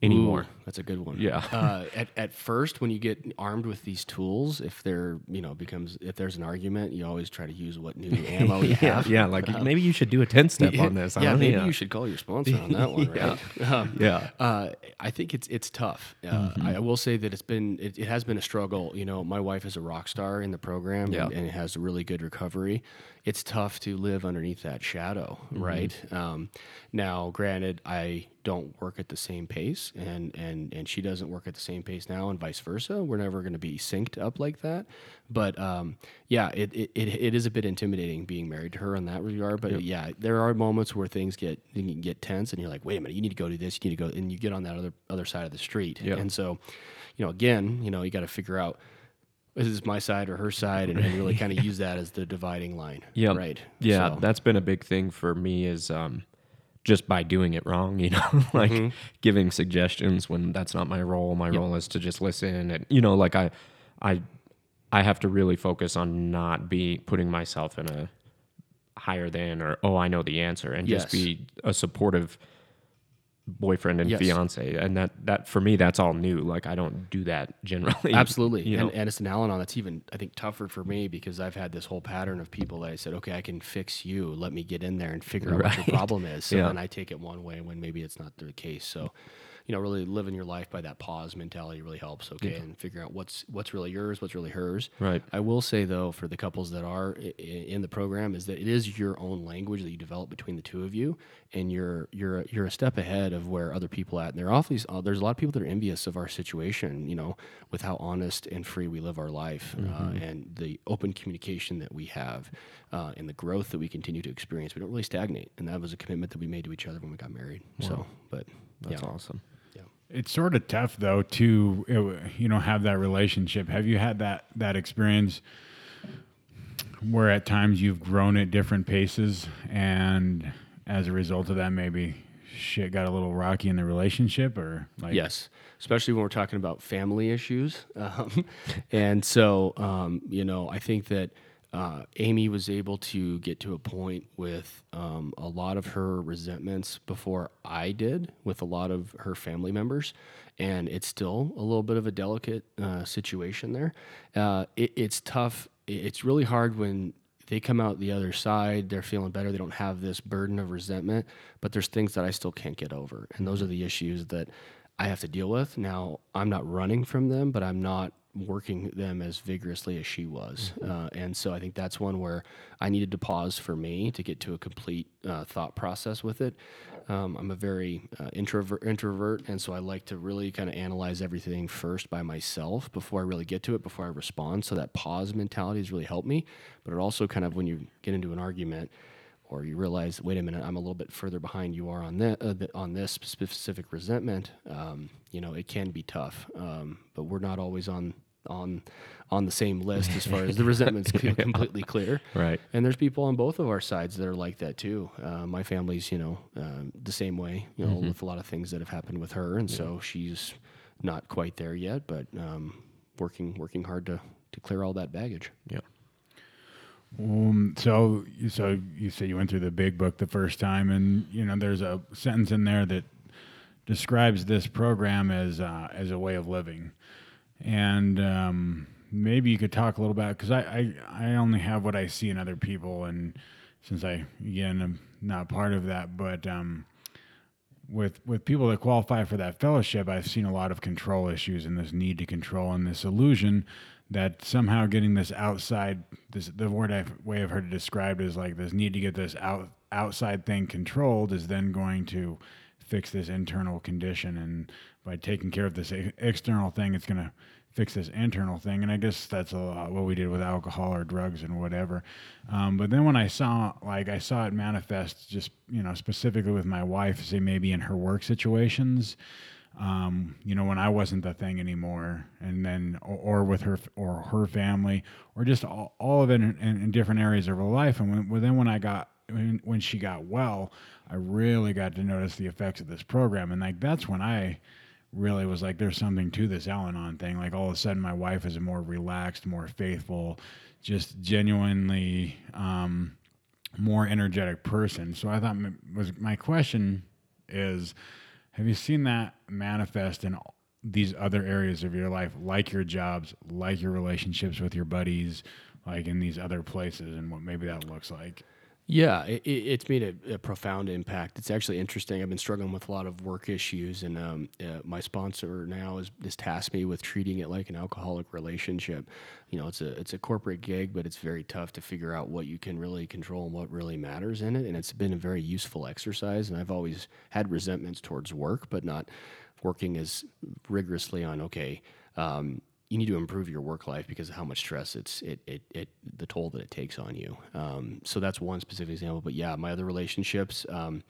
anymore? Ooh, that's a good one. Yeah. uh, at at first, when you get armed with these tools, if there you know becomes if there's an argument, you always try to use what new ammo you yeah, have. Yeah. Like uh, maybe you should do a ten step on this. I yeah. Don't maybe know. You should call your sponsor on that one. Right? yeah. Um, yeah. Uh, I think it's it's tough. Uh, mm-hmm. I, I will say that it's been it, it has been a struggle. You know, my wife is a rock star in the program, yeah. and, and it has a really good recovery. It's tough to live underneath that shadow, right? Mm-hmm. Um, now, granted, I don't work at the same pace, and and and she doesn't work at the same pace now, and vice versa. We're never going to be synced up like that. But um, yeah, it, it it it is a bit intimidating being married to her in that regard. But yep. yeah, there are moments where things get you get tense, and you're like, wait a minute, you need to go do this, you need to go, and you get on that other other side of the street. Yep. And so, you know, again, you know, you got to figure out, is this my side or her side? And, and really kind of use that as the dividing line. Yeah. Right. Yeah. So. That's been a big thing for me is um, just by doing it wrong, you know, like mm-hmm. giving suggestions when that's not my role. My yep. role is to just listen. And, you know, like I, I, I have to really focus on not be putting myself in a higher than, or, oh, I know the answer, and yes. just be a supportive boyfriend and yes. fiance. And that, that for me, that's all new. Like, I don't do that generally. Absolutely. You know? And, and it's an Al-Anon that's even, I think, tougher for me, because I've had this whole pattern of people that I said, okay, I can fix you. Let me get in there and figure out right. what your problem is. So yeah. then I take it one way when maybe it's not the case. So, you know, really living your life by that pause mentality really helps. Okay. Yeah. And figuring out what's, what's really yours, what's really hers. Right. I will say though, for the couples that are in the program, is that it is your own language that you develop between the two of you. And you're, you're, you're a step ahead of where other people at, and there are awfully, uh, there's a lot of people that are envious of our situation, you know, with how honest and free we live our life, mm-hmm. uh, and the open communication that we have, uh, and the growth that we continue to experience. We don't really stagnate, and that was a commitment that we made to each other when we got married. Wow. So, but that's yeah. awesome. Yeah, it's sort of tough though to, you know, have that relationship. Have you had that that experience where at times you've grown at different paces, and as a result of that, maybe shit got a little rocky in the relationship, or like? Yes, especially when we're talking about family issues. Um, and so, um, you know, I think that uh, Amy was able to get to a point with um, a lot of her resentments before I did with a lot of her family members. And it's still a little bit of a delicate uh, situation there. Uh, it, it's tough. It's really hard when they come out the other side, they're feeling better, they don't have this burden of resentment, but there's things that I still can't get over. And those are the issues that I have to deal with. Now, I'm not running from them, but I'm not working them as vigorously as she was. Mm-hmm. Uh, and so I think that's one where I needed to pause for me to get to a complete uh, thought process with it. Um, I'm a very uh, introvert, introvert, and so I like to really kind of analyze everything first by myself before I really get to it, before I respond. So that pause mentality has really helped me. But it also kind of, when you get into an argument or you realize, wait a minute, I'm a little bit further behind you are on that uh, on this specific resentment, um, you know, it can be tough. Um, but we're not always on on on the same list as far as the resentment's completely clear. Right. And there's people on both of our sides that are like that too. Uh, my family's, you know, um, the same way, you know, mm-hmm. with a lot of things that have happened with her. And yeah. so she's not quite there yet, but um, working working hard to, to clear all that baggage. Yeah. Um, so, so you said you went through the big book the first time, and, you know, there's a sentence in there that describes this program as, uh, as a way of living. And um, maybe you could talk a little about, because I, I, I only have what I see in other people, and since I, again, I'm not part of that, but um, with with people that qualify for that fellowship, I've seen a lot of control issues and this need to control and this illusion that somehow getting this outside, this the word I've way I've heard it described is like this need to get this out, outside thing controlled is then going to fix this internal condition, and by taking care of this external thing, it's going to fix this internal thing. And I guess that's a lot what we did with alcohol or drugs and whatever. Um, but then when I saw, like, I saw it manifest just, you know, specifically with my wife, say maybe in her work situations, um, you know, when I wasn't the thing anymore, and then, or, or with her or her family, or just all, all of it in, in, in different areas of her life. And when, then when I got, when, when she got well, I really got to notice the effects of this program. And like, that's when I really was like, there's something to this Al-Anon thing. Like, all of a sudden my wife is a more relaxed, more faithful, just genuinely um, more energetic person. So I thought my, was, my question is, have you seen that manifest in these other areas of your life, like your jobs, like your relationships with your buddies, like in these other places, and what maybe that looks like? Yeah, it, it's made a, a profound impact. It's actually interesting. I've been struggling with a lot of work issues, and um, uh, my sponsor now is, is tasked me with treating it like an alcoholic relationship. You know, it's a it's a corporate gig, but it's very tough to figure out what you can really control and what really matters in it. And it's been a very useful exercise. And I've always had resentments towards work, but not working as rigorously on, okay, um, you need to improve your work life because of how much stress it's it it, it the toll that it takes on you. Um, so that's one specific example. But yeah, my other relationships, um,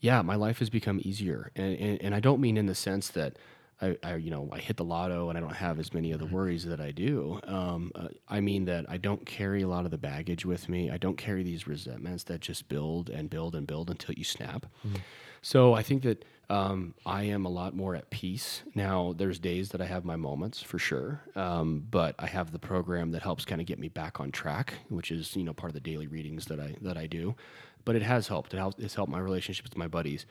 yeah, my life has become easier, and, and and I don't mean in the sense that I, I, you know, I hit the lotto and I don't have as many of the worries that I do. Um, uh, I mean that I don't carry a lot of the baggage with me. I don't carry these resentments that just build and build and build until you snap. Mm-hmm. So I think that um, I am a lot more at peace. Now, there's days that I have my moments for sure, um, but I have the program that helps kind of get me back on track, which is, you know, part of the daily readings that I that I do. But it has helped. It helps. It's helped my relationships with my buddies.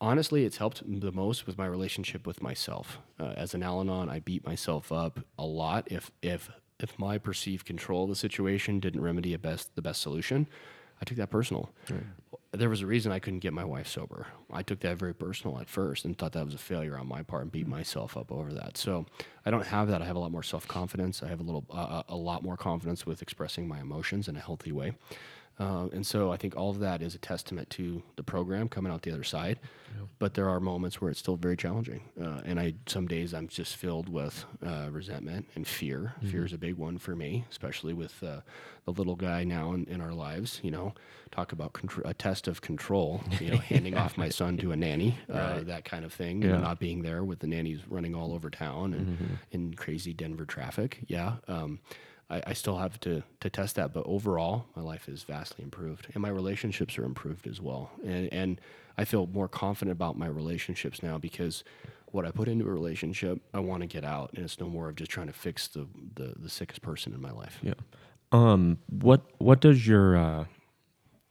Honestly, it's helped the most with my relationship with myself. Uh, as an Al-Anon, I beat myself up a lot. If if if my perceived control of the situation didn't remedy a best the best solution, I took that personal. Right. There was a reason I couldn't get my wife sober. I took that very personal at first and thought that was a failure on my part and beat myself up over that. So I don't have that. I have a lot more self-confidence. I have a little uh, a lot more confidence with expressing my emotions in a healthy way. Uh, and so I think all of that is a testament to the program coming out the other side. Yeah. But there are moments where it's still very challenging. Uh, and I some days I'm just filled with uh, resentment and fear. Mm-hmm. Fear is a big one for me, especially with uh, the little guy now in, in our lives. You know, talk about contr- a test of control, you know, handing off my son to a nanny, uh, right. that kind of thing, yeah. and not being there with the nannies running all over town and mm-hmm. in crazy Denver traffic. Yeah. Um, I, I still have to, to test that, but overall, my life is vastly improved, and my relationships are improved as well. And and I feel more confident about my relationships now because what I put into a relationship, I want to get out, and it's no more of just trying to fix the, the, the sickest person in my life. Yeah. Um. What What does your uh,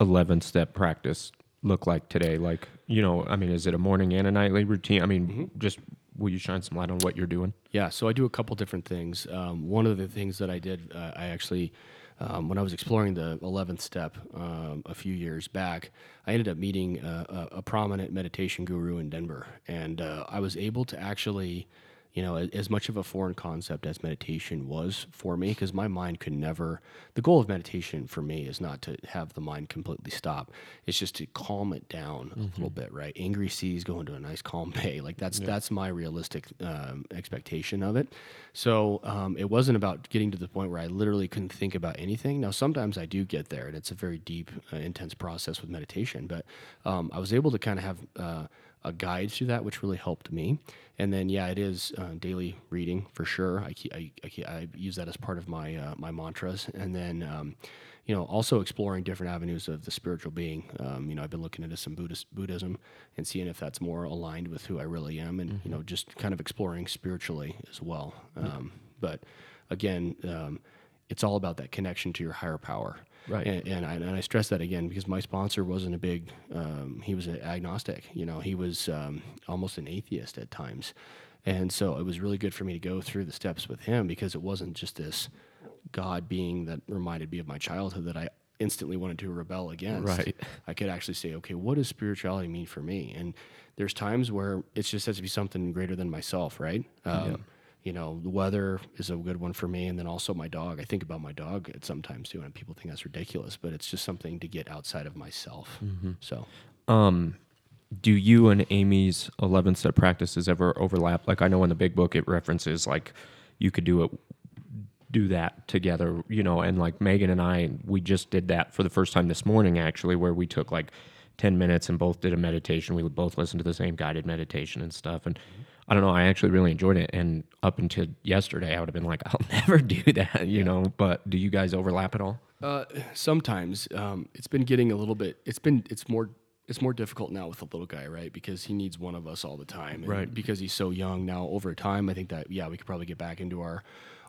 eleven-step practice look like today? Like, you know, I mean, is it a morning and a nightly routine? I mean, mm-hmm. just... Will you shine some light on what you're doing? Yeah, so I do a couple different things. Um, one of the things that I did, uh, I actually, um, when I was exploring the eleventh step um, a few years back, I ended up meeting uh, a, a prominent meditation guru in Denver. And uh, I was able to actually, you know, as much of a foreign concept as meditation was for me, because my mind could never, the goal of meditation for me is not to have the mind completely stop. It's just to calm it down mm-hmm. a little bit, right? Angry seas go into a nice calm bay. Like that's, yeah. that's my realistic um, expectation of it. So um, it wasn't about getting to the point where I literally couldn't think about anything. Now, sometimes I do get there, and it's a very deep, uh, intense process with meditation, but um, I was able to kind of have, uh, a guide to that, which really helped me. And then, yeah, it is uh, daily reading for sure. I, I, I, I use that as part of my uh, my mantras. And then, um, you know, also exploring different avenues of the spiritual being. Um, you know, I've been looking into some Buddhist Buddhism and seeing if that's more aligned with who I really am, and mm-hmm. you know, just kind of exploring spiritually as well. Um, mm-hmm. But again, um, it's all about that connection to your higher power. Right, and, and I and I stress that again because my sponsor wasn't a big. Um, he was an agnostic, you know. He was um, almost an atheist at times, and so it was really good for me to go through the steps with him because it wasn't just this God being that reminded me of my childhood that I instantly wanted to rebel against. Right, I could actually say, okay, what does spirituality mean for me? And there's times where it just has to be something greater than myself, right? Um, yeah. You know, the weather is a good one for me. And then also my dog. I think about my dog sometimes too, and people think that's ridiculous, but it's just something to get outside of myself. Mm-hmm. So, um, do you and Amy's eleven-step practices ever overlap? Like I know in the big book, it references like you could do it, do that together, you know, and like Megan and I, we just did that for the first time this morning, actually, where we took like ten minutes and both did a meditation. We would both listen to the same guided meditation and stuff. And mm-hmm. I don't know, I actually really enjoyed it. And up until yesterday, I would have been like, I'll never do that, you yeah. know, but do you guys overlap at all? Uh, sometimes. Um, it's been getting a little bit, it's been, it's more, it's more difficult now with the little guy, right? Because he needs one of us all the time. And right. Because he's so young now over time, I think that, yeah, we could probably get back into our,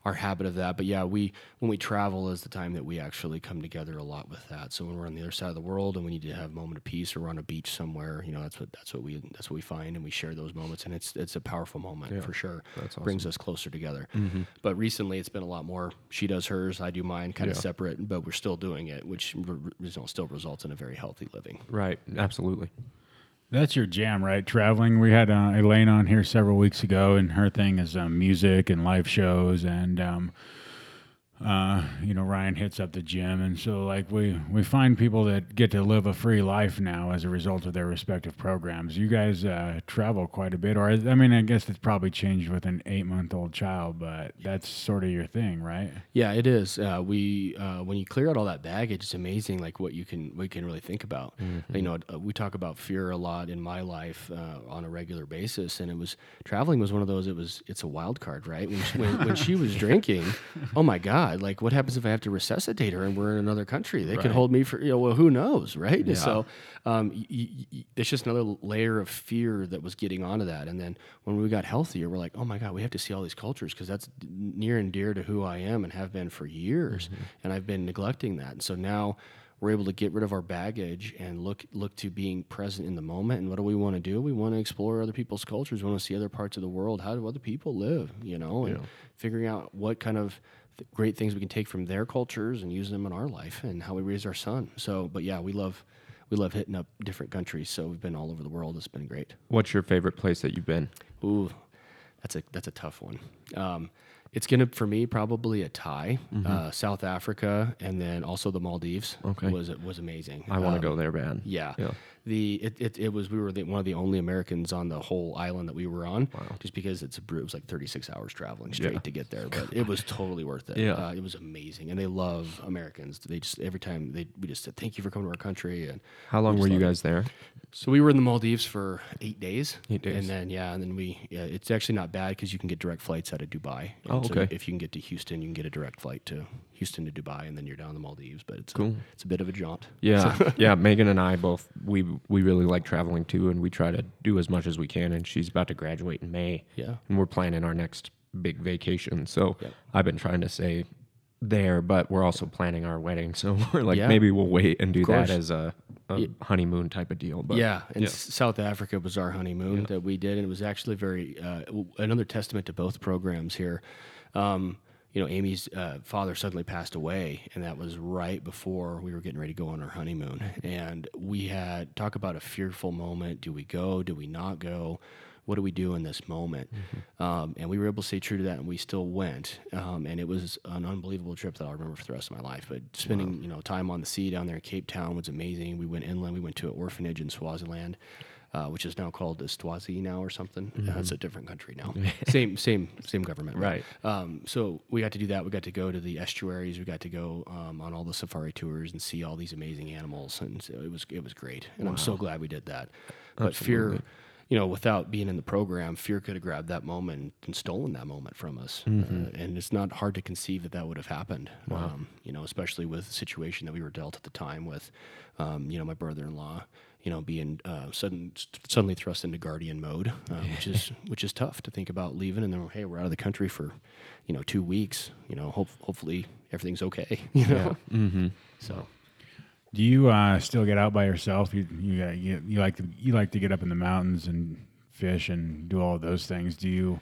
our habit of that. But yeah, we, when we travel is the time that we actually come together a lot with that. So when we're on the other side of the world and we need to have a moment of peace or we're on a beach somewhere, you know, that's what, that's what we, that's what we find. And we share those moments and it's, it's a powerful moment yeah, for sure. That's awesome. Brings us closer together. Mm-hmm. But recently it's been a lot more, she does hers, I do mine kind yeah. of separate, but we're still doing it, which re- result, still results in a very healthy living. Right. Absolutely. That's your jam, right? Traveling. We had uh, Elaine on here several weeks ago, and her thing is um, music and live shows. And um, Uh, you know, Ryan hits up the gym. And so, like, we, we find people that get to live a free life now as a result of their respective programs. You guys uh, travel quite a bit. Or, I mean, I guess it's probably changed with an eight-month-old child, but that's sort of your thing, right? Yeah, it is. Uh, we uh, when you clear out all that baggage, it's amazing, like, what you can what you can really think about. Mm-hmm. You know, we talk about fear a lot in my life uh, on a regular basis, and it was, traveling was one of those, it was, it's a wild card, right? When she, when, when she was drinking, oh, my God. Like, what happens if I have to resuscitate her and we're in another country? They right. could hold me for, you know, well, who knows, right? Yeah. So um, y- y- y- there's just another layer of fear that was getting onto that. And then when we got healthier, we're like, oh, my God, we have to see all these cultures because that's near and dear to who I am and have been for years. Mm-hmm. And I've been neglecting that. And so now we're able to get rid of our baggage and look look to being present in the moment. And what do we want to do? We want to explore other people's cultures. We want to see other parts of the world. How do other people live, you know? And yeah. figuring out what kind of great things we can take from their cultures and use them in our life and how we raise our son. So, but yeah, we love we love hitting up different countries. So we've been all over the world. It's been great. What's your favorite place that you've been? Ooh, that's a that's a tough one. Um, it's gonna, for me, probably a tie. Mm-hmm. Uh, South Africa, and then also the Maldives. Okay, was was amazing. I want to um, go there, man. Yeah, yeah. The it, it it was we were the, one of the only Americans on the whole island that we were on. Wow. Just because it's a it was like thirty-six hours traveling straight yeah. to get there, but it was totally worth it. Yeah, uh, it was amazing, and they love Americans. They just every time they we just said thank you for coming to our country. And how long we were you guys there? So we were in the Maldives for eight days. Eight days, and then yeah, and then we yeah, it's actually not bad because you can get direct flights out of Dubai. Oh. Oh, okay. So if you can get to Houston, you can get a direct flight to Houston to Dubai, and then you're down in the Maldives. But it's cool. A, it's a bit of a jaunt. Yeah, yeah. Megan and I both we we really like traveling too, and we try to do as much as we can. And she's about to graduate in May. Yeah, and we're planning our next big vacation. So yep. I've been trying to say there, but we're also planning our wedding. So we're like, yeah. maybe we'll wait and do that as a, a yeah. honeymoon type of deal. But yeah, and yeah. S- South Africa was our honeymoon yeah. that we did, and it was actually very uh, another testament to both programs here. Um, you know, Amy's uh, father suddenly passed away, and that was right before we were getting ready to go on our honeymoon. And we had talk about a fearful moment. Do we go? Do we not go? What do we do in this moment? Mm-hmm. Um, and we were able to stay true to that, and we still went. Um, and it was an unbelievable trip that I'll remember for the rest of my life. But spending wow. you know time on the sea down there in Cape Town was amazing. We went inland. We went to an orphanage in Swaziland, uh, which is now called Estwazi now or something. Mm-hmm. Uh, it's a different country now. same same, same government. Right. right. Um, so we got to do that. We got to go to the estuaries. We got to go um, on all the safari tours and see all these amazing animals. And so it was, it was great. And wow. I'm so glad we did that. Absolutely. But fear... You know, without being in the program, fear could have grabbed that moment and stolen that moment from us. Mm-hmm. Uh, and it's not hard to conceive that that would have happened, wow. um, you know, especially with the situation that we were dealt at the time with, um, you know, my brother-in-law, you know, being uh, sudden, suddenly thrust into guardian mode, uh, which is which is tough to think about leaving. And then, hey, we're out of the country for, you know, two weeks, you know, hope, hopefully everything's okay, you know. Yeah. Mm-hmm. So... Do you uh, still get out by yourself? You you, uh, you you like to you like to get up in the mountains and fish and do all of those things. Do you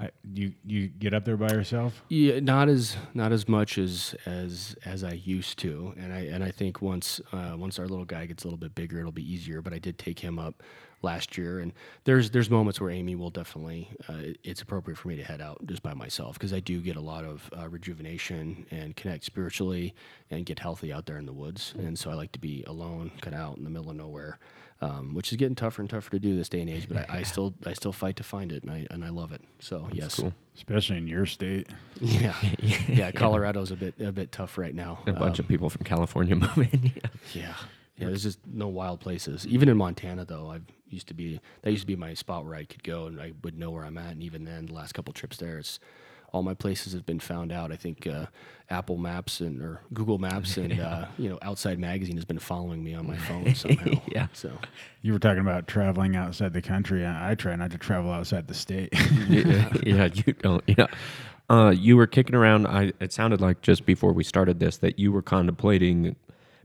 uh, do you, you get up there by yourself? Yeah, not as not as much as as, as I used to. And I and I think once uh, once our little guy gets a little bit bigger, it'll be easier. But I did take him up last year, and there's there's moments where Amy will definitely uh, it's appropriate for me to head out just by myself because I do get a lot of uh, rejuvenation and connect spiritually and get healthy out there in the woods, and so I like to be alone, kind of out in the middle of nowhere, um, which is getting tougher and tougher to do this day and age. But I, I still I still fight to find it, and I and I love it. So that's yes, cool. Especially in your state. Yeah, yeah. Colorado's a bit a bit tough right now. A bunch um, of people from California moving. yeah. yeah. Yeah, there's just no wild places. Even in Montana, though, I used to be that used to be my spot where I could go and I would know where I'm at. And even then, the last couple trips there, it's all my places have been found out. I think uh, Apple Maps and or Google Maps and uh, you know Outside Magazine has been following me on my phone somehow. yeah. So you were talking about traveling outside the country. I, I try not to travel outside the state. yeah, yeah, you don't. Yeah. Uh, you were kicking around. I. It sounded like just before we started this that you were contemplating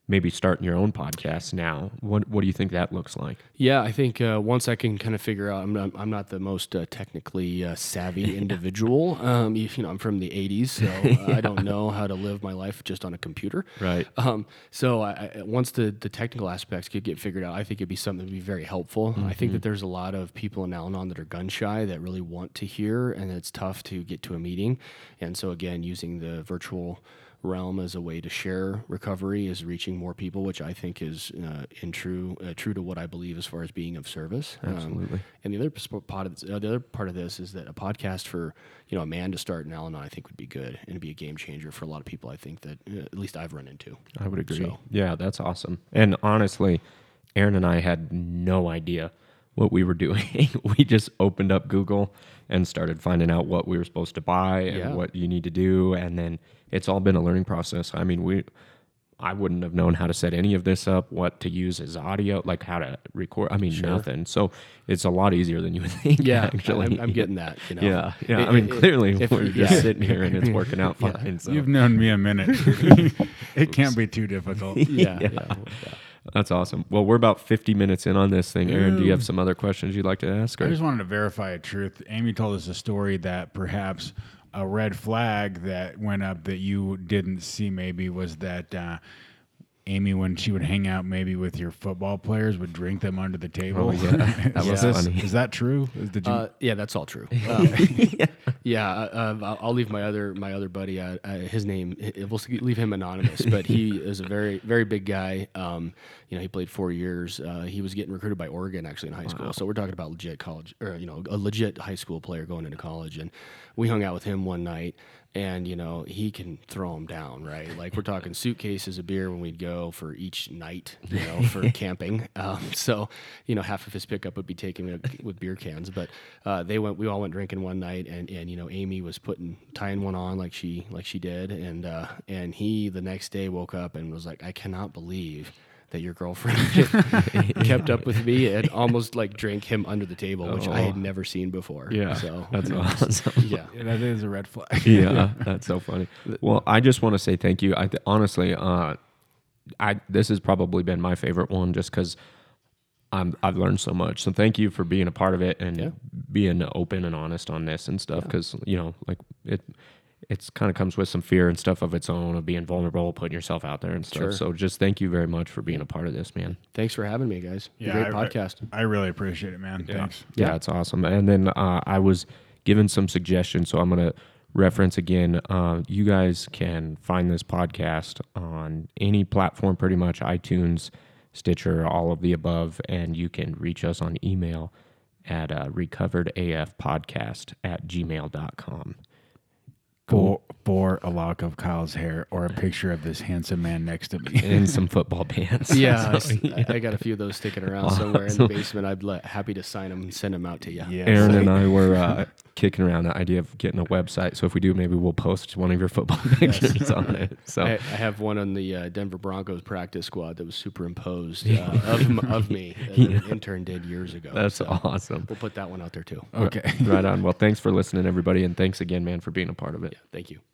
maybe starting your own podcast now. What what do you think that looks like? Yeah, I think uh, once I can kind of figure out, I'm not, I'm not the most uh, technically uh, savvy individual. um, you, you know, I'm from the eighties, so uh, yeah. I don't know how to live my life just on a computer. Right. Um, so I, I, once the, the technical aspects could get figured out, I think it'd be something that would be very helpful. Mm-hmm. I think that there's a lot of people in Al-Anon that are gun shy that really want to hear, and it's tough to get to a meeting. And so again, using the virtual realm as a way to share recovery is reaching more people, which I think is uh, in true uh, true to what I believe as far as being of service. Absolutely. Um, and the other part of this, uh, the other part of this is that a podcast for you know a man to start in Al-Anon I think would be good and be a game changer for a lot of people. I think that uh, at least I've run into. I would agree. So. Yeah, that's awesome. And honestly, Aaron and I had no idea what we were doing. We just opened up Google and started finding out what we were supposed to buy and yeah. what you need to do. And then it's all been a learning process. I mean, we, I wouldn't have known how to set any of this up, what to use as audio, like how to record. I mean, sure. nothing. So it's a lot easier than you would think. Yeah, actually. I'm, I'm getting that. You know? Yeah, yeah. It, I mean, it, clearly it, we're it, just yeah. sitting here and it's working out fine. Yeah. So. You've known me a minute. It can't be too difficult. Yeah, yeah. yeah. yeah. That's awesome. Well, we're about fifty minutes in on this thing. Aaron, do you have some other questions you'd like to ask? Or? I just wanted to verify a truth. Amy told us a story that perhaps a red flag that went up that you didn't see maybe was that uh, Amy, when she would hang out maybe with your football players, would drink them under the table. Oh, yeah. That was yeah. funny. Is that true? Did you? Uh, yeah, that's all true. Um, yeah. Yeah, uh, I'll leave my other my other buddy. Uh, uh, his name, we'll leave him anonymous, but he is a very very big guy. Um, you know, he played four years. Uh, he was getting recruited by Oregon actually in high wow. school. So we're talking about legit college, or you know, a legit high school player going into college. And we hung out with him one night. And, you know, he can throw them down, right? Like, we're talking suitcases of beer when we'd go for each night, you know, for camping. Um, so, you know, half of his pickup would be taken with beer cans. But uh, they went. We all went drinking one night, and, and you know, Amy was putting tying one on like she like she did. And, uh, and he, the next day, woke up and was like, I cannot believe that your girlfriend kept up with me and almost like drank him under the table, which oh. I had never seen before. Yeah, so that's awesome. Yeah. yeah, that is a red flag. Yeah, that's so funny. Well, I just want to say thank you. I th- honestly, uh, I this has probably been my favorite one just because I'm I've learned so much. So thank you for being a part of it and yeah. being open and honest on this and stuff because yeah. you know like it. It's kind of comes with some fear and stuff of its own of being vulnerable, putting yourself out there and stuff. Sure. So just thank you very much for being a part of this, man. Thanks for having me, guys. Yeah, great I, podcast. I really appreciate it, man. Yeah. Thanks. Yeah, yeah, it's awesome. And then uh, I was given some suggestions, so I'm going to reference again. Uh, you guys can find this podcast on any platform, pretty much iTunes, Stitcher, all of the above, and you can reach us on email at uh, recovered a f podcast at gmail dot com. Cool. For, for a lock of Kyle's hair or a picture of this handsome man next to me. And some football pants. Yeah, so, I, yeah. I got a few of those sticking around awesome. somewhere in the basement. I'd be happy to sign them and send them out to you. Yeah, Aaron so. and I were uh, kicking around the idea of getting a website. So if we do, maybe we'll post one of your football pictures yes. on it. So I, I have one on the uh, Denver Broncos practice squad that was superimposed uh, of, of me that yeah. an intern did years ago. That's so awesome. We'll put that one out there too. Okay. Right, right on. Well, thanks for listening, everybody. And thanks again, man, for being a part of it. Yeah, thank you.